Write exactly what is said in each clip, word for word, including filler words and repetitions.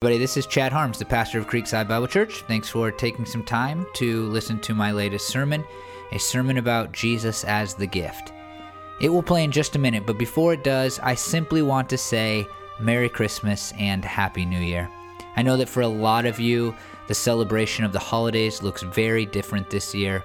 Everybody, this is Chad Harms, the pastor of Creekside Bible Church. Thanks for taking some time to listen to my latest sermon, a sermon about Jesus as the gift. It will play in just a minute, but before it does, I simply want to say Merry Christmas and Happy New Year. I know that for a lot of you, the celebration of the holidays looks very different this year,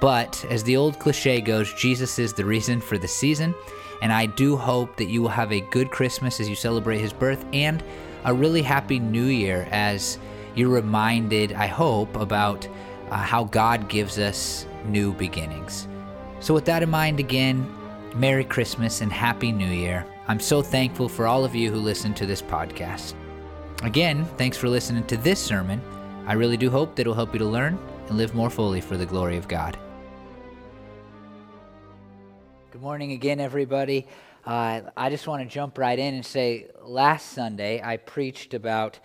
but as the old cliche goes, Jesus is the reason for the season, and I do hope that you will have a good Christmas as you celebrate his birth, and a really happy new year as you're reminded, I hope, about uh, how God gives us new beginnings. So with that in mind, again, Merry Christmas and Happy New Year. I'm so thankful for all of you who listen to this podcast. Again, thanks for listening to this sermon. I really do hope that it'll help you to learn and live more fully for the glory of God. Good morning again, everybody. Uh, I just want to jump right in and say last Sunday I preached about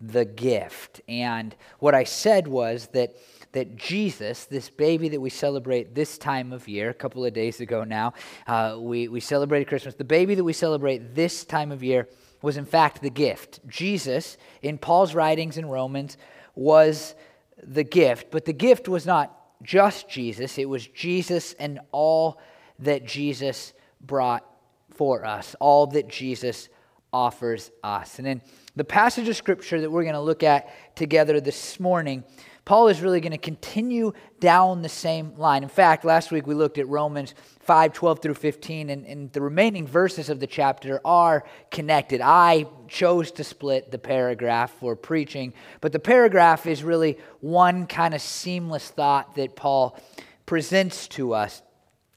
the gift, and what I said was that that Jesus, this baby that we celebrate this time of year, a couple of days ago now, uh, we, we celebrated Christmas, the baby that we celebrate this time of year was in fact the gift. Jesus, in Paul's writings in Romans, was the gift, but the gift was not just Jesus, it was Jesus and all that Jesus brought for us, all that Jesus offers us. And in the passage of Scripture that we're going to look at together this morning, Paul is really going to continue down the same line. In fact, last week we looked at Romans five, twelve through fifteen, and, and the remaining verses of the chapter are connected. I chose to split the paragraph for preaching, but the paragraph is really one kind of seamless thought that Paul presents to us.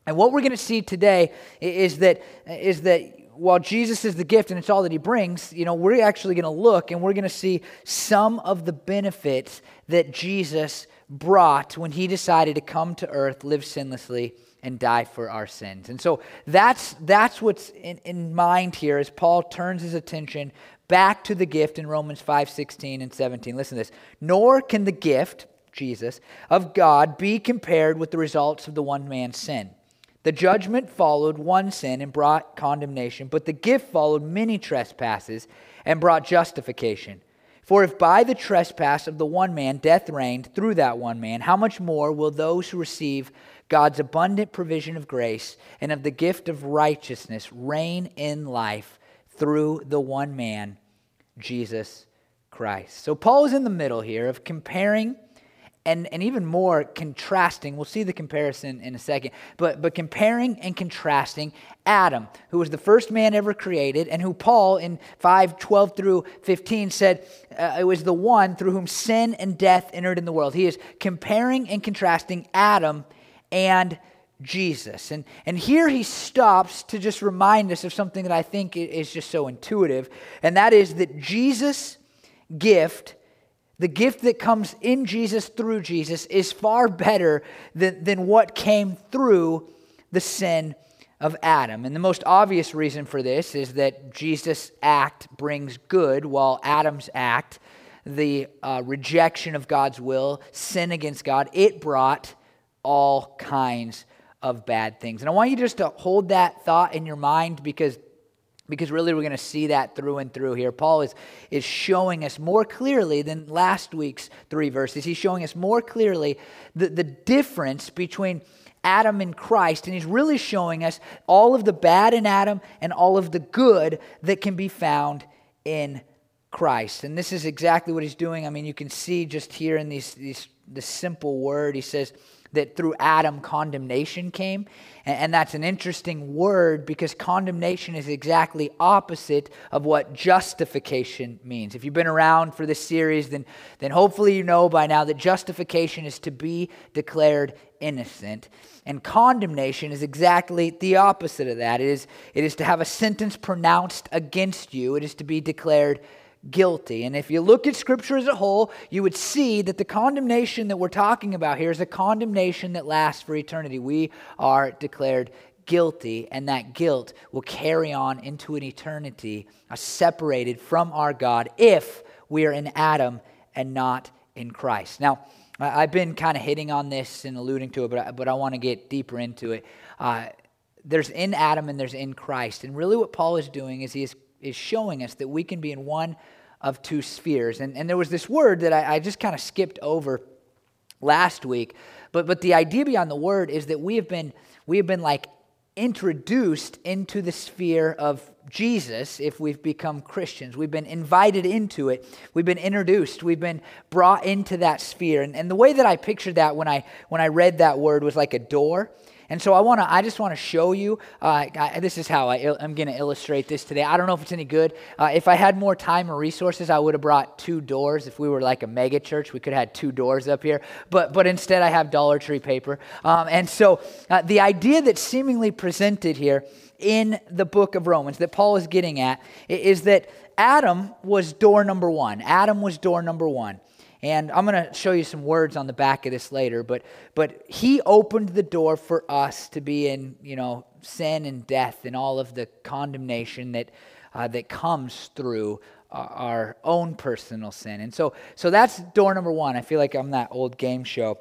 And what we're going to see today is that is that while Jesus is the gift and it's all that he brings, you know, we're actually going to look and we're going to see some of the benefits that Jesus brought when he decided to come to earth, live sinlessly, and die for our sins. And so that's that's what's in, in mind here as Paul turns his attention back to the gift in Romans five, sixteen, and seventeen. Listen to this. Nor can the gift, Jesus, of God be compared with the results of the one man's sin. The judgment followed one sin and brought condemnation, but the gift followed many trespasses and brought justification. For if by the trespass of the one man death reigned through that one man, how much more will those who receive God's abundant provision of grace and of the gift of righteousness reign in life through the one man, Jesus Christ? So Paul is in the middle here of comparing And and even more contrasting. We'll see the comparison in a second. But but comparing and contrasting Adam, who was the first man ever created, and who Paul in five, twelve through fifteen said uh, it was the one through whom sin and death entered in the world. He is comparing and contrasting Adam and Jesus. And, and here he stops to just remind us of something that I think is just so intuitive, and that is that Jesus' gift, the gift that comes in Jesus through Jesus, is far better than, than what came through the sin of Adam. And the most obvious reason for this is that Jesus' act brings good, while Adam's act, the uh, rejection of God's will, sin against God, it brought all kinds of bad things. And I want you just to hold that thought in your mind, because Because really we're going to see that through and through here. Paul is, is showing us more clearly than last week's three verses. He's showing us more clearly the, the difference between Adam and Christ. And he's really showing us all of the bad in Adam and all of the good that can be found in Christ. And this is exactly what he's doing. I mean, you can see just here in these, these this simple word, he says that through Adam, condemnation came. And that's an interesting word, because condemnation is exactly opposite of what justification means. If you've been around for this series, then, then hopefully you know by now that justification is to be declared innocent. And condemnation is exactly the opposite of that. It is, it is to have a sentence pronounced against you. It is to be declared guilty. And if you look at Scripture as a whole, you would see that the condemnation that we're talking about here is a condemnation that lasts for eternity. We are declared guilty, and that guilt will carry on into an eternity, separated from our God, if we are in Adam and not in Christ. Now, I've been kind of hitting on this and alluding to it, but I, but I want to get deeper into it. Uh, there's in Adam and there's in Christ. And really what Paul is doing is he is is showing us that we can be in one of two spheres. And, and there was this word that I, I just kind of skipped over last week. But but the idea beyond the word is that we have been we have been like introduced into the sphere of Jesus if we've become Christians. We've been invited into it. We've been introduced. We've been brought into that sphere. And, and the way that I pictured that when I when I read that word was like a door. And so I want to I just want to show you, uh, I, this is how I, I'm going to illustrate this today. I don't know if it's any good. Uh, if I had more time or resources, I would have brought two doors. If we were like a mega church, we could have had two doors up here. But but instead I have Dollar Tree paper. Um, and so uh, the idea that's seemingly presented here in the book of Romans that Paul is getting at is that Adam was door number one. Adam was door number one. And I'm going to show you some words on the back of this later, but but he opened the door for us to be in, you know, sin and death and all of the condemnation that uh, that comes through our own personal sin. And so so that's door number one. I feel like I'm that old game show.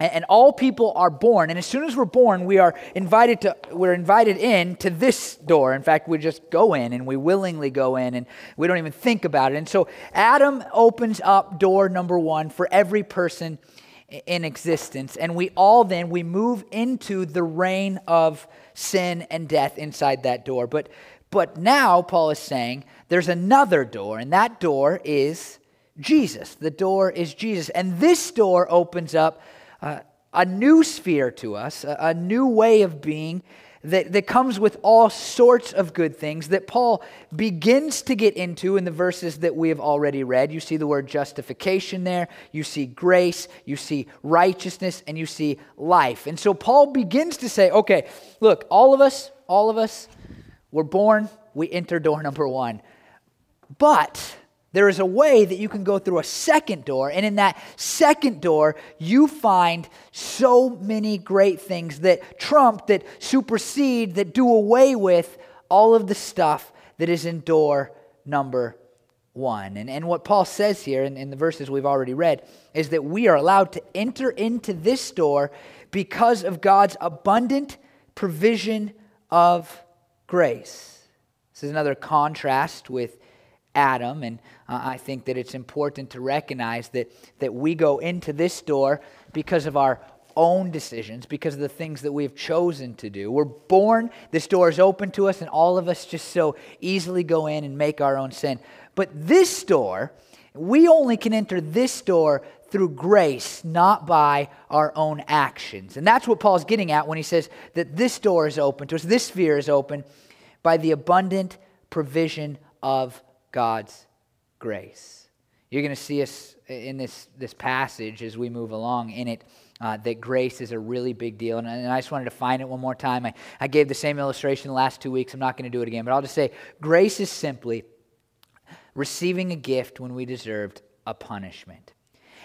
And, and all people are born, and as soon as we're born, we are invited to we're invited in to this door. In fact, we just go in, and we willingly go in, and we don't even think about it. And so Adam opens up door number one for every person in existence, and we all then we move into the reign of sin and death inside that door. But but now Paul is saying there's another door, and that door is Jesus. The door is Jesus, and this door opens up Uh, a new sphere to us, a, a new way of being that, that comes with all sorts of good things that Paul begins to get into in the verses that we have already read. You see the word justification there, you see grace, you see righteousness, and you see life. And so Paul begins to say, okay, look, all of us, all of us, we're born, we enter door number one. But there is a way that you can go through a second door, and in that second door, you find so many great things that trump, that supersede, that do away with all of the stuff that is in door number one. And, and what Paul says here in, in the verses we've already read is that we are allowed to enter into this door because of God's abundant provision of grace. This is another contrast with Adam, and uh, I think that it's important to recognize that that we go into this door because of our own decisions, because of the things that we've chosen to do. We're born, this door is open to us, and all of us just so easily go in and make our own sin. But this door, we only can enter this door through grace, not by our own actions. And that's what Paul's getting at when he says that this door is open to us, this sphere is open by the abundant provision of God's grace. You're going to see us in this, this passage as we move along in it, uh, that grace is a really big deal. And, and I just wanted to find it one more time. I, I gave the same illustration the last two weeks. I'm not going to do it again, but I'll just say grace is simply receiving a gift when we deserved a punishment.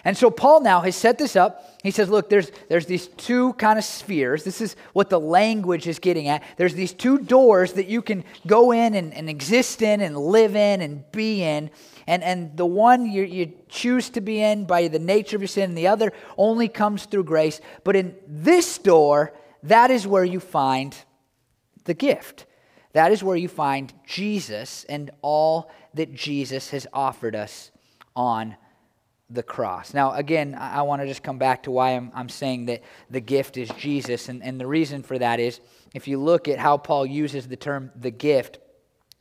And so Paul now has set this up. He says, look, there's there's these two kind of spheres. This is what the language is getting at. There's these two doors that you can go in and, and exist in and live in and be in. And, and the one you, you choose to be in by the nature of your sin, and the other only comes through grace. But in this door, that is where you find the gift. That is where you find Jesus and all that Jesus has offered us on the cross. Now, again, I want to just come back to why I'm, I'm saying that the gift is Jesus. And, and the reason for that is, if you look at how Paul uses the term the gift,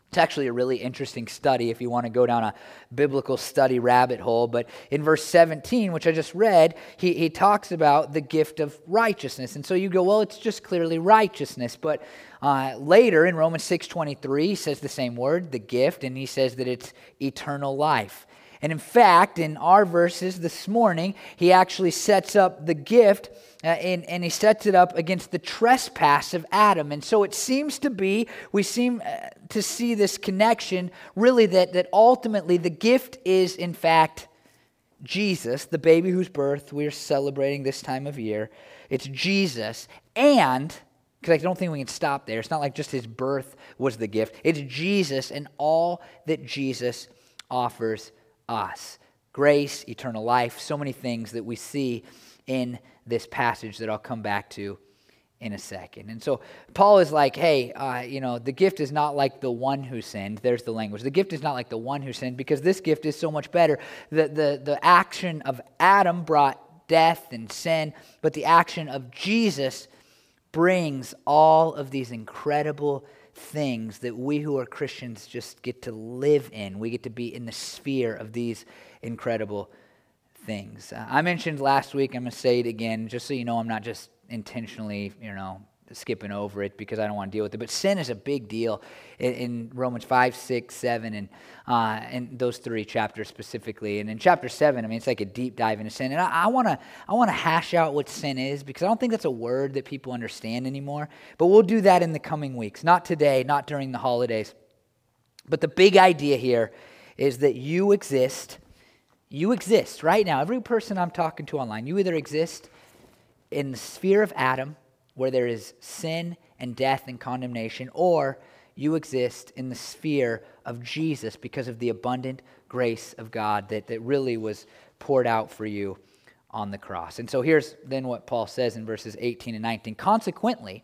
it's actually a really interesting study if you want to go down a biblical study rabbit hole. But in verse seventeen, which I just read, he, he talks about the gift of righteousness. And so you go, well, it's just clearly righteousness. But uh, later in Romans six twenty-three, he says the same word, the gift, and he says that it's eternal life. And in fact, in our verses this morning, he actually sets up the gift uh, and, and he sets it up against the trespass of Adam. And so it seems to be, we seem to see this connection really that, that ultimately the gift is in fact Jesus, the baby whose birth we are celebrating this time of year. It's Jesus, and, because I don't think we can stop there, it's not like just his birth was the gift. It's Jesus and all that Jesus offers us. Grace, eternal life, so many things that we see in this passage that I'll come back to in a second. And so Paul is like, hey, uh, you know, the gift is not like the one who sinned. There's the language. The gift is not like the one who sinned, because this gift is so much better. The, the, the action of Adam brought death and sin, but the action of Jesus brings all of these incredible things that we who are Christians just get to live in. We get to be in the sphere of these incredible things. Uh, I mentioned last week, I'm going to say it again, just so you know I'm not just intentionally, you know, skipping over it because I don't want to deal with it. But sin is a big deal in, in Romans five, six, seven, and uh, and those three chapters specifically. And in chapter seven, I mean, it's like a deep dive into sin. And I want to I want to hash out what sin is, because I don't think that's a word that people understand anymore. But we'll do that in the coming weeks. Not today, not during the holidays. But the big idea here is that you exist. You exist right now. Every person I'm talking to online, you either exist in the sphere of Adam, where there is sin and death and condemnation, or you exist in the sphere of Jesus because of the abundant grace of God that, that really was poured out for you on the cross. And so here's then what Paul says in verses eighteen and nineteen. Consequently,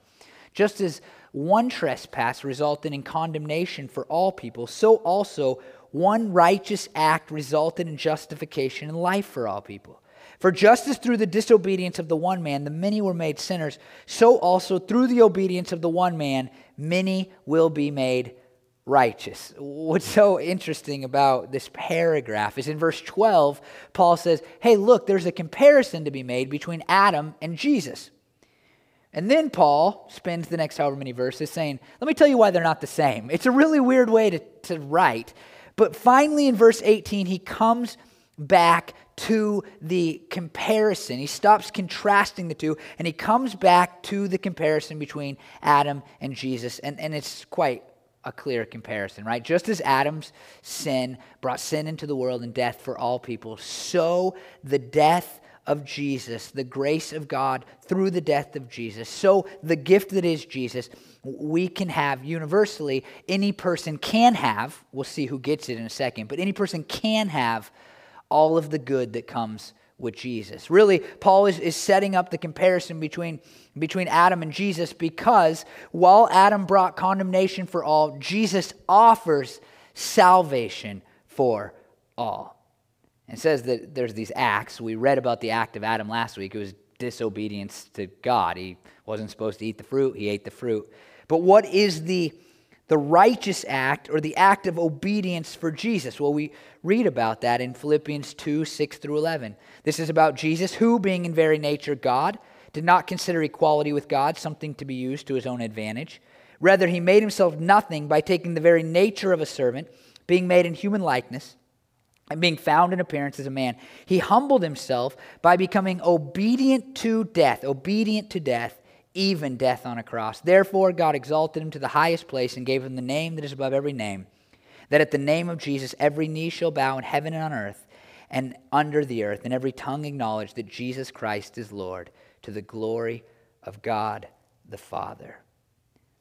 just as one trespass resulted in condemnation for all people, so also one righteous act resulted in justification and life for all people. For just as through the disobedience of the one man, the many were made sinners, so also through the obedience of the one man, many will be made righteous. What's so interesting about this paragraph is in verse twelve, Paul says, hey, look, there's a comparison to be made between Adam and Jesus. And then Paul spends the next however many verses saying, let me tell you why they're not the same. It's a really weird way to, to write. But finally in verse eighteen, he comes back to the comparison. He stops contrasting the two, and he comes back to the comparison between Adam and Jesus. And, and it's quite a clear comparison, right? Just as Adam's sin brought sin into the world and death for all people, so the death of Jesus, the grace of God through the death of Jesus, so the gift that is Jesus, we can have universally, any person can have, we'll see who gets it in a second, but any person can have all of the good that comes with Jesus. Really, Paul is, is setting up the comparison between, between Adam and Jesus, because while Adam brought condemnation for all, Jesus offers salvation for all. It says that there's these acts. We read about the act of Adam last week. It was disobedience to God. He wasn't supposed to eat the fruit. He ate the fruit. But what is the the righteous act, or the act of obedience for Jesus? Well, we read about that in Philippians two, six through eleven. This is about Jesus, who, being in very nature God, did not consider equality with God something to be used to his own advantage. Rather, he made himself nothing by taking the very nature of a servant, being made in human likeness, and being found in appearance as a man. He humbled himself by becoming obedient to death, obedient to death, even death on a cross. Therefore, God exalted him to the highest place and gave him the name that is above every name, that at the name of Jesus every knee shall bow in heaven and on earth and under the earth, and every tongue acknowledge that Jesus Christ is Lord, to the glory of God the Father.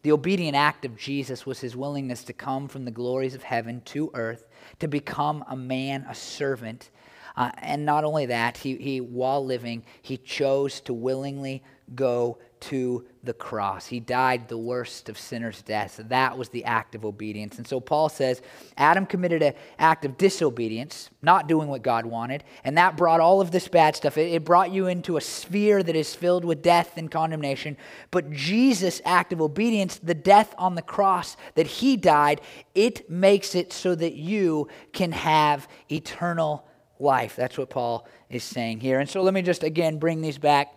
The obedient act of Jesus was his willingness to come from the glories of heaven to earth, to become a man, a servant. Uh, and not only that, he, he, while living, he chose to willingly go to the cross. He died the worst of sinners' death. So that was the act of obedience. And so Paul says, Adam committed an act of disobedience, not doing what God wanted, and that brought all of this bad stuff. It, it brought you into a sphere that is filled with death and condemnation. But Jesus' act of obedience, the death on the cross that he died, it makes it so that you can have eternal life. That's what Paul is saying here. And so let me just again bring these back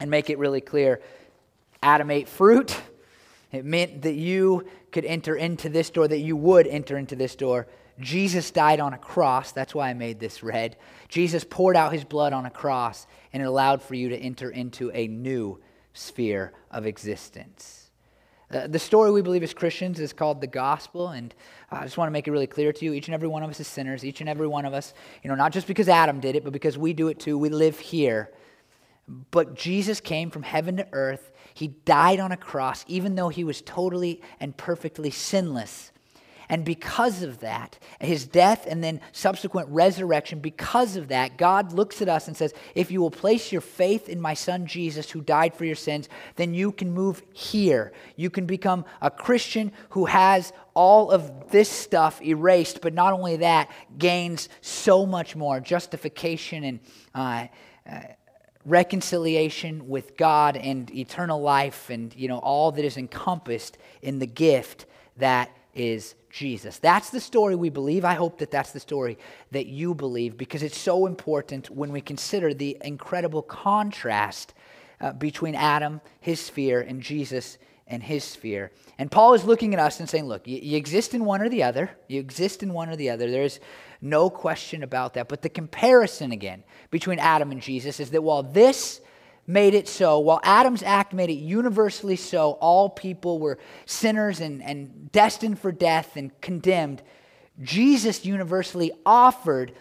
and make it really clear. Adam ate fruit. It meant that you could enter into this door, that you would enter into this door. Jesus died on a cross. That's why I made this red. Jesus poured out his blood on a cross, and it allowed for you to enter into a new sphere of existence. Uh, the story we believe as Christians is called the gospel, and I just want to make it really clear to you, each and every one of us is sinners. Each and every one of us, you know, not just because Adam did it, but because we do it too. We live here. But Jesus came from heaven to earth. He died on a cross, even though he was totally and perfectly sinless. And because of that, his death and then subsequent resurrection, because of that, God looks at us and says, if you will place your faith in my son Jesus who died for your sins, then you can move here. You can become a Christian who has all of this stuff erased, but not only that, gains so much more justification and uh, uh, reconciliation with God and eternal life and, you know, all that is encompassed in the gift that is Jesus. That's the story we believe. I hope that that's the story that you believe, because it's so important when we consider the incredible contrast uh, between Adam, his sphere, and Jesus and his sphere. And Paul is looking at us and saying, look, you, you exist in one or the other. You exist in one or the other. There is no question about that. But the comparison again between Adam and Jesus is that while this made it so, while Adam's act made it universally so, all people were sinners and, and destined for death and condemned, Jesus universally offered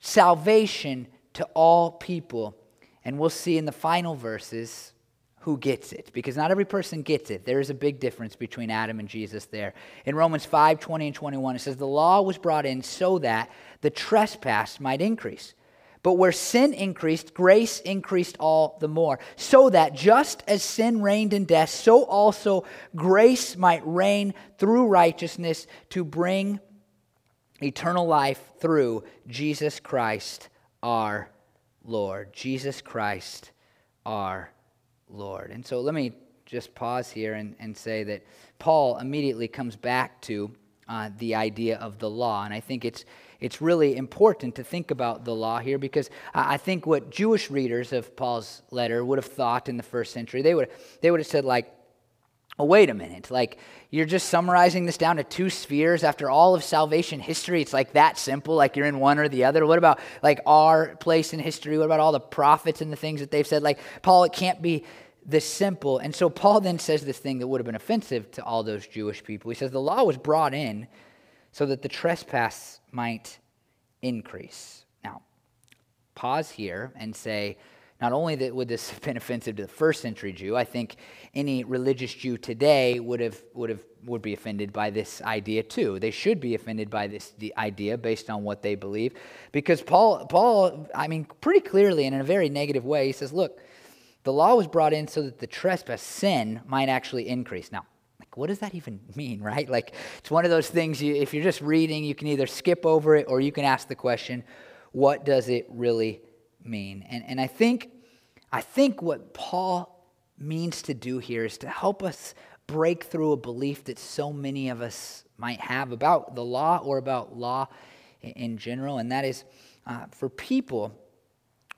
salvation to all people. And we'll see in the final verses who gets it, because not every person gets it. There is a big difference between Adam and Jesus there. In Romans five, twenty and twenty-one, it says, the law was brought in so that the trespass might increase. But where sin increased, grace increased all the more, so that just as sin reigned in death, so also grace might reign through righteousness to bring eternal life through Jesus Christ our Lord. Jesus Christ our Lord. And so let me just pause here and, and say that Paul immediately comes back to uh, the idea of the law, and I think it's It's really important to think about the law here, because I think what Jewish readers of Paul's letter would have thought in the first century, they would they would have said, like, oh, wait a minute, like, you're just summarizing this down to two spheres after all of salvation history. It's like that simple, like you're in one or the other. What about, like, our place in history? What about all the prophets and the things that they've said? Like, Paul, it can't be this simple. And so Paul then says this thing that would have been offensive to all those Jewish people. He says, the law was brought in so that the trespass might increase. Now, pause here and say, not only that would this have been offensive to the first century Jew, I think any religious Jew today would have would have would be offended by this idea too. They should be offended by this the idea based on what they believe, because Paul Paul, I mean, pretty clearly and in a very negative way, he says, look, the law was brought in so that the trespass, sin, might actually increase. Now, what does that even mean, right? Like, it's one of those things, you, if you're just reading, you can either skip over it or you can ask the question, what does it really mean? And and I think, I think what Paul means to do here is to help us break through a belief that so many of us might have about the law or about law in, in general, and that is, uh, for people,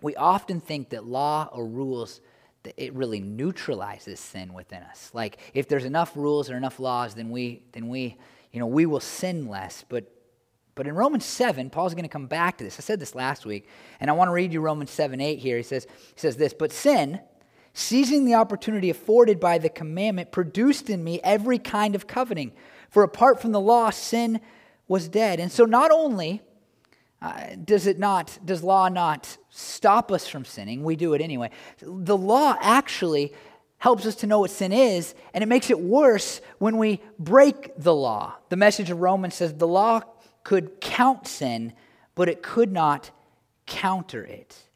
we often think that law or rules, it really neutralizes sin within us. Like, if there's enough rules or enough laws, then we, then we, you know, we will sin less. But, but in Romans seven, Paul's going to come back to this. I said this last week, and I want to read you Romans seven, eight here. He says, he says this, but sin, seizing the opportunity afforded by the commandment, produced in me every kind of coveting. For apart from the law, sin was dead. And so not only Uh, does it not, does law not stop us from sinning? We do it anyway. The law actually helps us to know what sin is, and it makes it worse when we break the law. The Message of Romans says the law could count sin, but it could not counter it.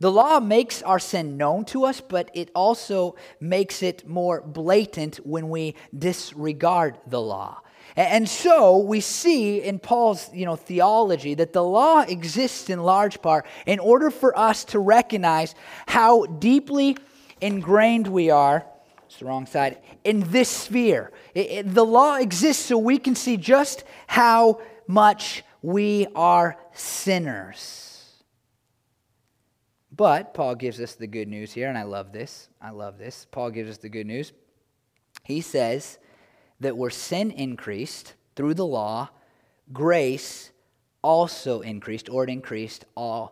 The law makes our sin known to us, but it also makes it more blatant when we disregard the law. And so we see in Paul's, you know, theology that the law exists in large part in order for us to recognize how deeply ingrained we are, it's the wrong side, in this sphere. It, it, the law exists so we can see just how much we are sinners. But Paul gives us the good news here, and I love this. I love this. Paul gives us the good news. He says that where sin increased through the law, grace also increased, or it increased all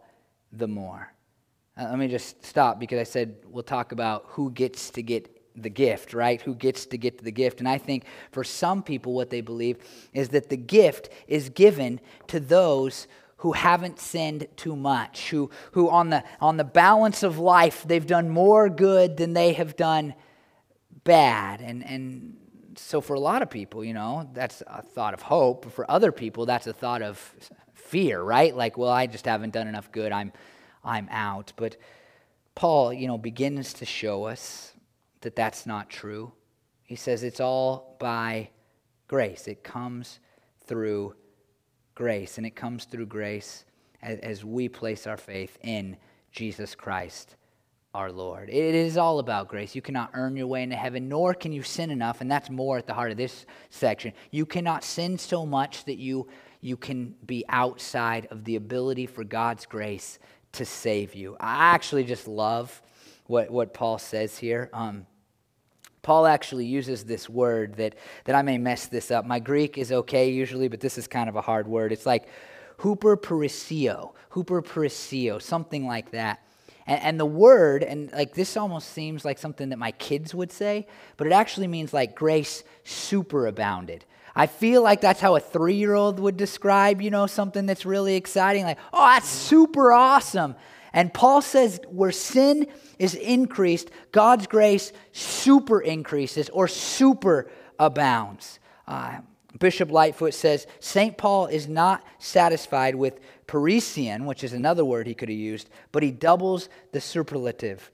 the more. Uh, let me just stop, because I said we'll talk about who gets to get the gift, right? Who gets to get the gift. And I think for some people what they believe is that the gift is given to those who haven't sinned too much, who who on the on the balance of life, they've done more good than they have done bad. And and so for a lot of people, you know, that's a thought of hope. But for other people, that's a thought of fear, right? Like, well, I just haven't done enough good. I'm, I'm out. But Paul, you know, begins to show us that that's not true. He says it's all by grace. It comes through grace, and it comes through grace as, as we place our faith in Jesus Christ, our Lord. It is all about grace. You cannot earn your way into heaven, nor can you sin enough, and that's more at the heart of this section. You cannot sin so much that you, you can be outside of the ability for God's grace to save you. I actually just love what, what Paul says here. Um, Paul actually uses this word that, that I may mess this up. My Greek is okay usually, but this is kind of a hard word. It's like huperparisio, huperparisio, something like that. And, and the word, and like this almost seems like something that my kids would say, but it actually means like grace superabounded. I feel like that's how a three-year-old would describe, you know, something that's really exciting. Like, oh, that's super awesome. And Paul says where sin is increased, God's grace super increases or super abounds. Uh, Bishop Lightfoot says, Saint Paul is not satisfied with Parisian, which is another word he could have used, but he doubles the superlative.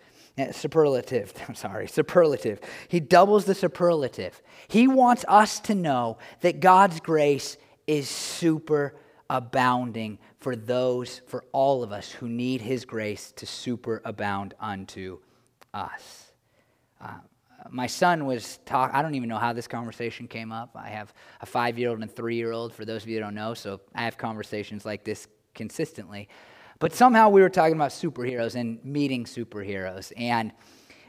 Superlative, I'm sorry, superlative. He doubles the superlative. He wants us to know that God's grace is super abounding for those, for all of us who need his grace to superabound unto us. Uh, my son was talking, I don't even know how this conversation came up. I have a five-year-old and a three-year-old, for those of you that don't know, so I have conversations like this consistently. But somehow we were talking about superheroes and meeting superheroes. And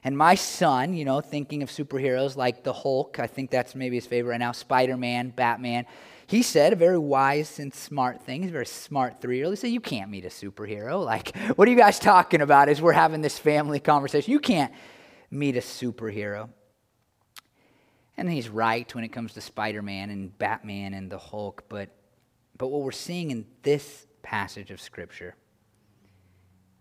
and my son, you know, thinking of superheroes like the Hulk, I think that's maybe his favorite right now, Spider-Man, Batman, he said a very wise and smart thing. He's a very smart three-year-old. He said, you can't meet a superhero. Like, what are you guys talking about as we're having this family conversation? You can't meet a superhero. And he's right when it comes to Spider-Man and Batman and the Hulk. But, but what we're seeing in this passage of Scripture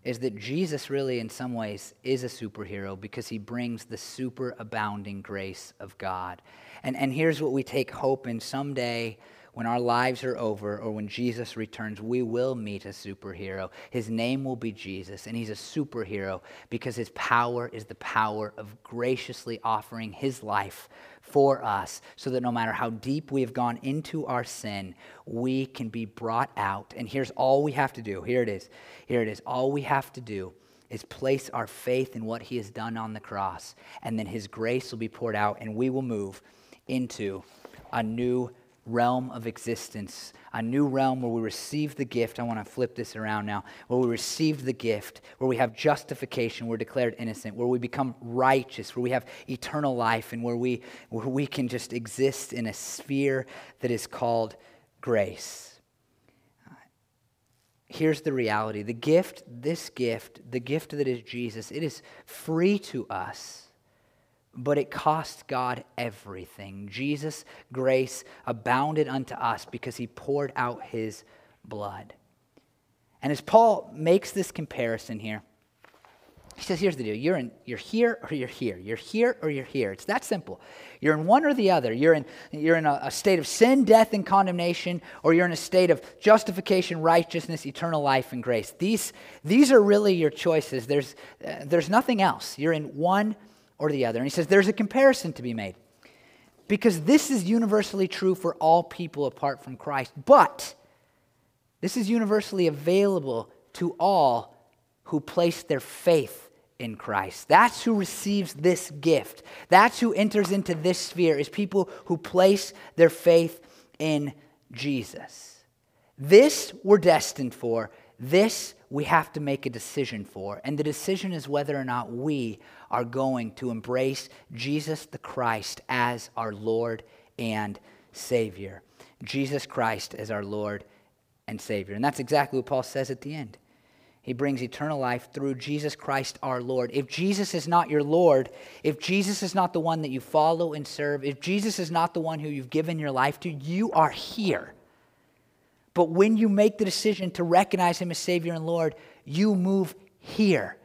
is that Jesus really in some ways is a superhero because he brings the superabounding grace of God. And, and here's what we take hope in: someday when our lives are over or when Jesus returns, we will meet a superhero. His name will be Jesus, and he's a superhero because his power is the power of graciously offering his life for us so that no matter how deep we have gone into our sin, we can be brought out. And here's all we have to do. Here it is. Here it is. All we have to do is place our faith in what he has done on the cross, and then his grace will be poured out, and we will move into a new realm of existence, a new realm where we receive the gift. I want to flip this around now, where we receive the gift, where we have justification, we're declared innocent, where we become righteous, where we have eternal life, and where we where we can just exist in a sphere that is called grace. Here's the reality. The gift, this gift, the gift that is Jesus, it is free to us, but it cost God everything. Jesus' grace abounded unto us because he poured out his blood. And as Paul makes this comparison here, he says, here's the deal. You're in, you're here or you're here. You're here or you're here. It's that simple. You're in one or the other. You're in, you're in a, a state of sin, death, and condemnation, or you're in a state of justification, righteousness, eternal life, and grace. These, these are really your choices. There's, uh, there's nothing else. You're in one or the other. And he says there's a comparison to be made because this is universally true for all people apart from Christ, but this is universally available to all who place their faith in Christ. That's who receives this gift. That's who enters into this sphere, is people who place their faith in Jesus. This we're destined for. This we have to make a decision for. And the decision is whether or not we are going to embrace Jesus the Christ as our Lord and Savior. Jesus Christ as our Lord and Savior. And that's exactly what Paul says at the end. He brings eternal life through Jesus Christ our Lord. If Jesus is not your Lord, if Jesus is not the one that you follow and serve, if Jesus is not the one who you've given your life to, you are here. But when you make the decision to recognize him as Savior and Lord, you move here.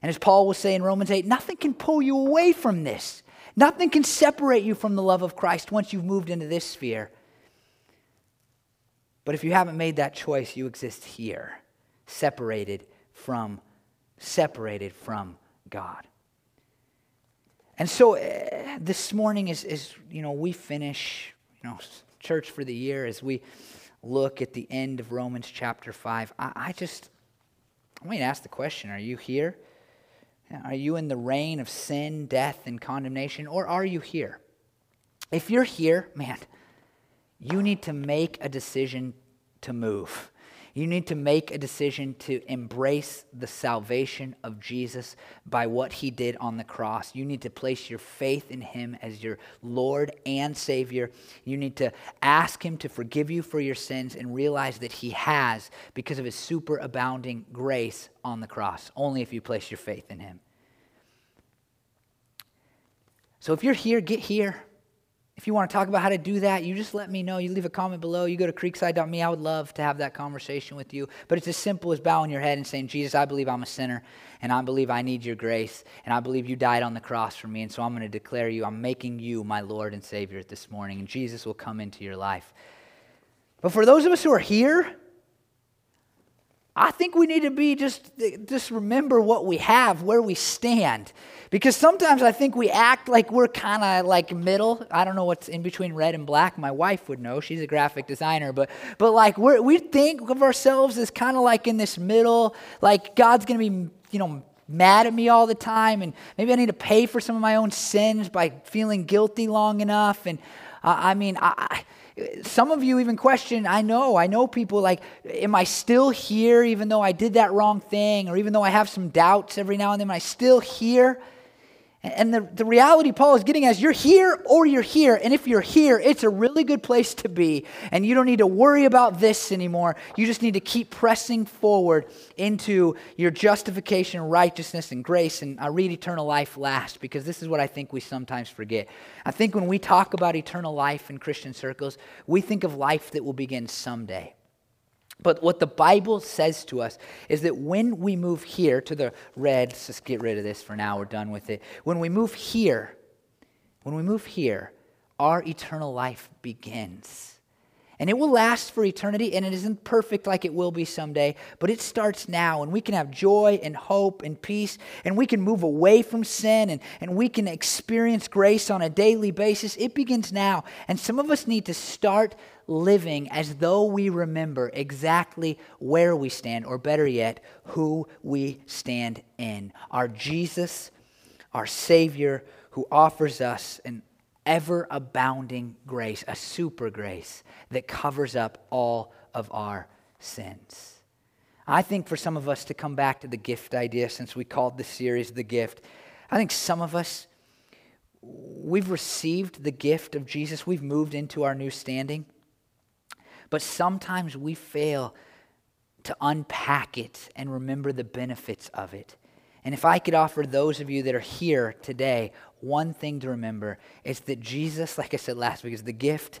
And as Paul will say in Romans eight, nothing can pull you away from this. Nothing can separate you from the love of Christ once you've moved into this sphere. But if you haven't made that choice, you exist here, separated from, separated from God. And so uh, this morning is, is, you know, we finish, you know, church for the year as we look at the end of Romans chapter five. I, I just, I mean, ask the question, are you here? Are you in the reign of sin, death, and condemnation, or are you here? If you're here, man, you need to make a decision to move. You need to make a decision to embrace the salvation of Jesus by what he did on the cross. You need to place your faith in him as your Lord and Savior. You need to ask him to forgive you for your sins and realize that he has because of his superabounding grace on the cross, only if you place your faith in him. So if you're here, get here. If you want to talk about how to do that, you just let me know. You leave a comment below. You go to Creekside dot me. I would love to have that conversation with you. But it's as simple as bowing your head and saying, Jesus, I believe I'm a sinner, and I believe I need your grace, and I believe you died on the cross for me, and so I'm going to declare you, I'm making you my Lord and Savior this morning, and Jesus will come into your life. But for those of us who are here, I think we need to be just, just remember what we have, where we stand. Because sometimes I think we act like we're kind of like middle. I don't know what's in between red and black. My wife would know. She's a graphic designer. But but like we we think of ourselves as kind of like in this middle. Like God's going to be, you know, mad at me all the time. And maybe I need to pay for some of my own sins by feeling guilty long enough. And uh, I mean, I... I Some of you even question, I know, I know people like, am I still here even though I did that wrong thing? Or even though I have some doubts every now and then, am I still here? And the, the reality Paul is getting at is you're here or you're here. And if you're here, it's a really good place to be. And you don't need to worry about this anymore. You just need to keep pressing forward into your justification, righteousness, and grace. And I read eternal life last because this is what I think we sometimes forget. I think when we talk about eternal life in Christian circles, we think of life that will begin someday. But what the Bible says to us is that when we move here to the red, let's just get rid of this for now, we're done with it. When we move here, when we move here, our eternal life begins. And it will last for eternity, and it isn't perfect like it will be someday, but it starts now, and we can have joy and hope and peace, and we can move away from sin, and, and we can experience grace on a daily basis. It begins now, and some of us need to start living as though we remember exactly where we stand, or better yet, who we stand in. Our Jesus, our Savior, who offers us an ever-abounding grace, a super grace that covers up all of our sins. I think for some of us to come back to the gift idea, since we called this series The Gift, I think some of us, we've received the gift of Jesus. We've moved into our new standing. But sometimes we fail to unpack it and remember the benefits of it. And if I could offer those of you that are here today, one thing to remember is that Jesus, like I said last week, is the gift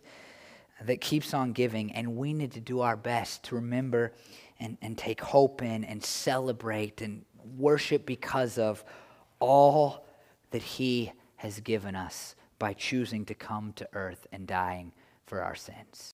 that keeps on giving, and we need to do our best to remember and, and take hope in and celebrate and worship because of all that he has given us by choosing to come to earth and dying for our sins.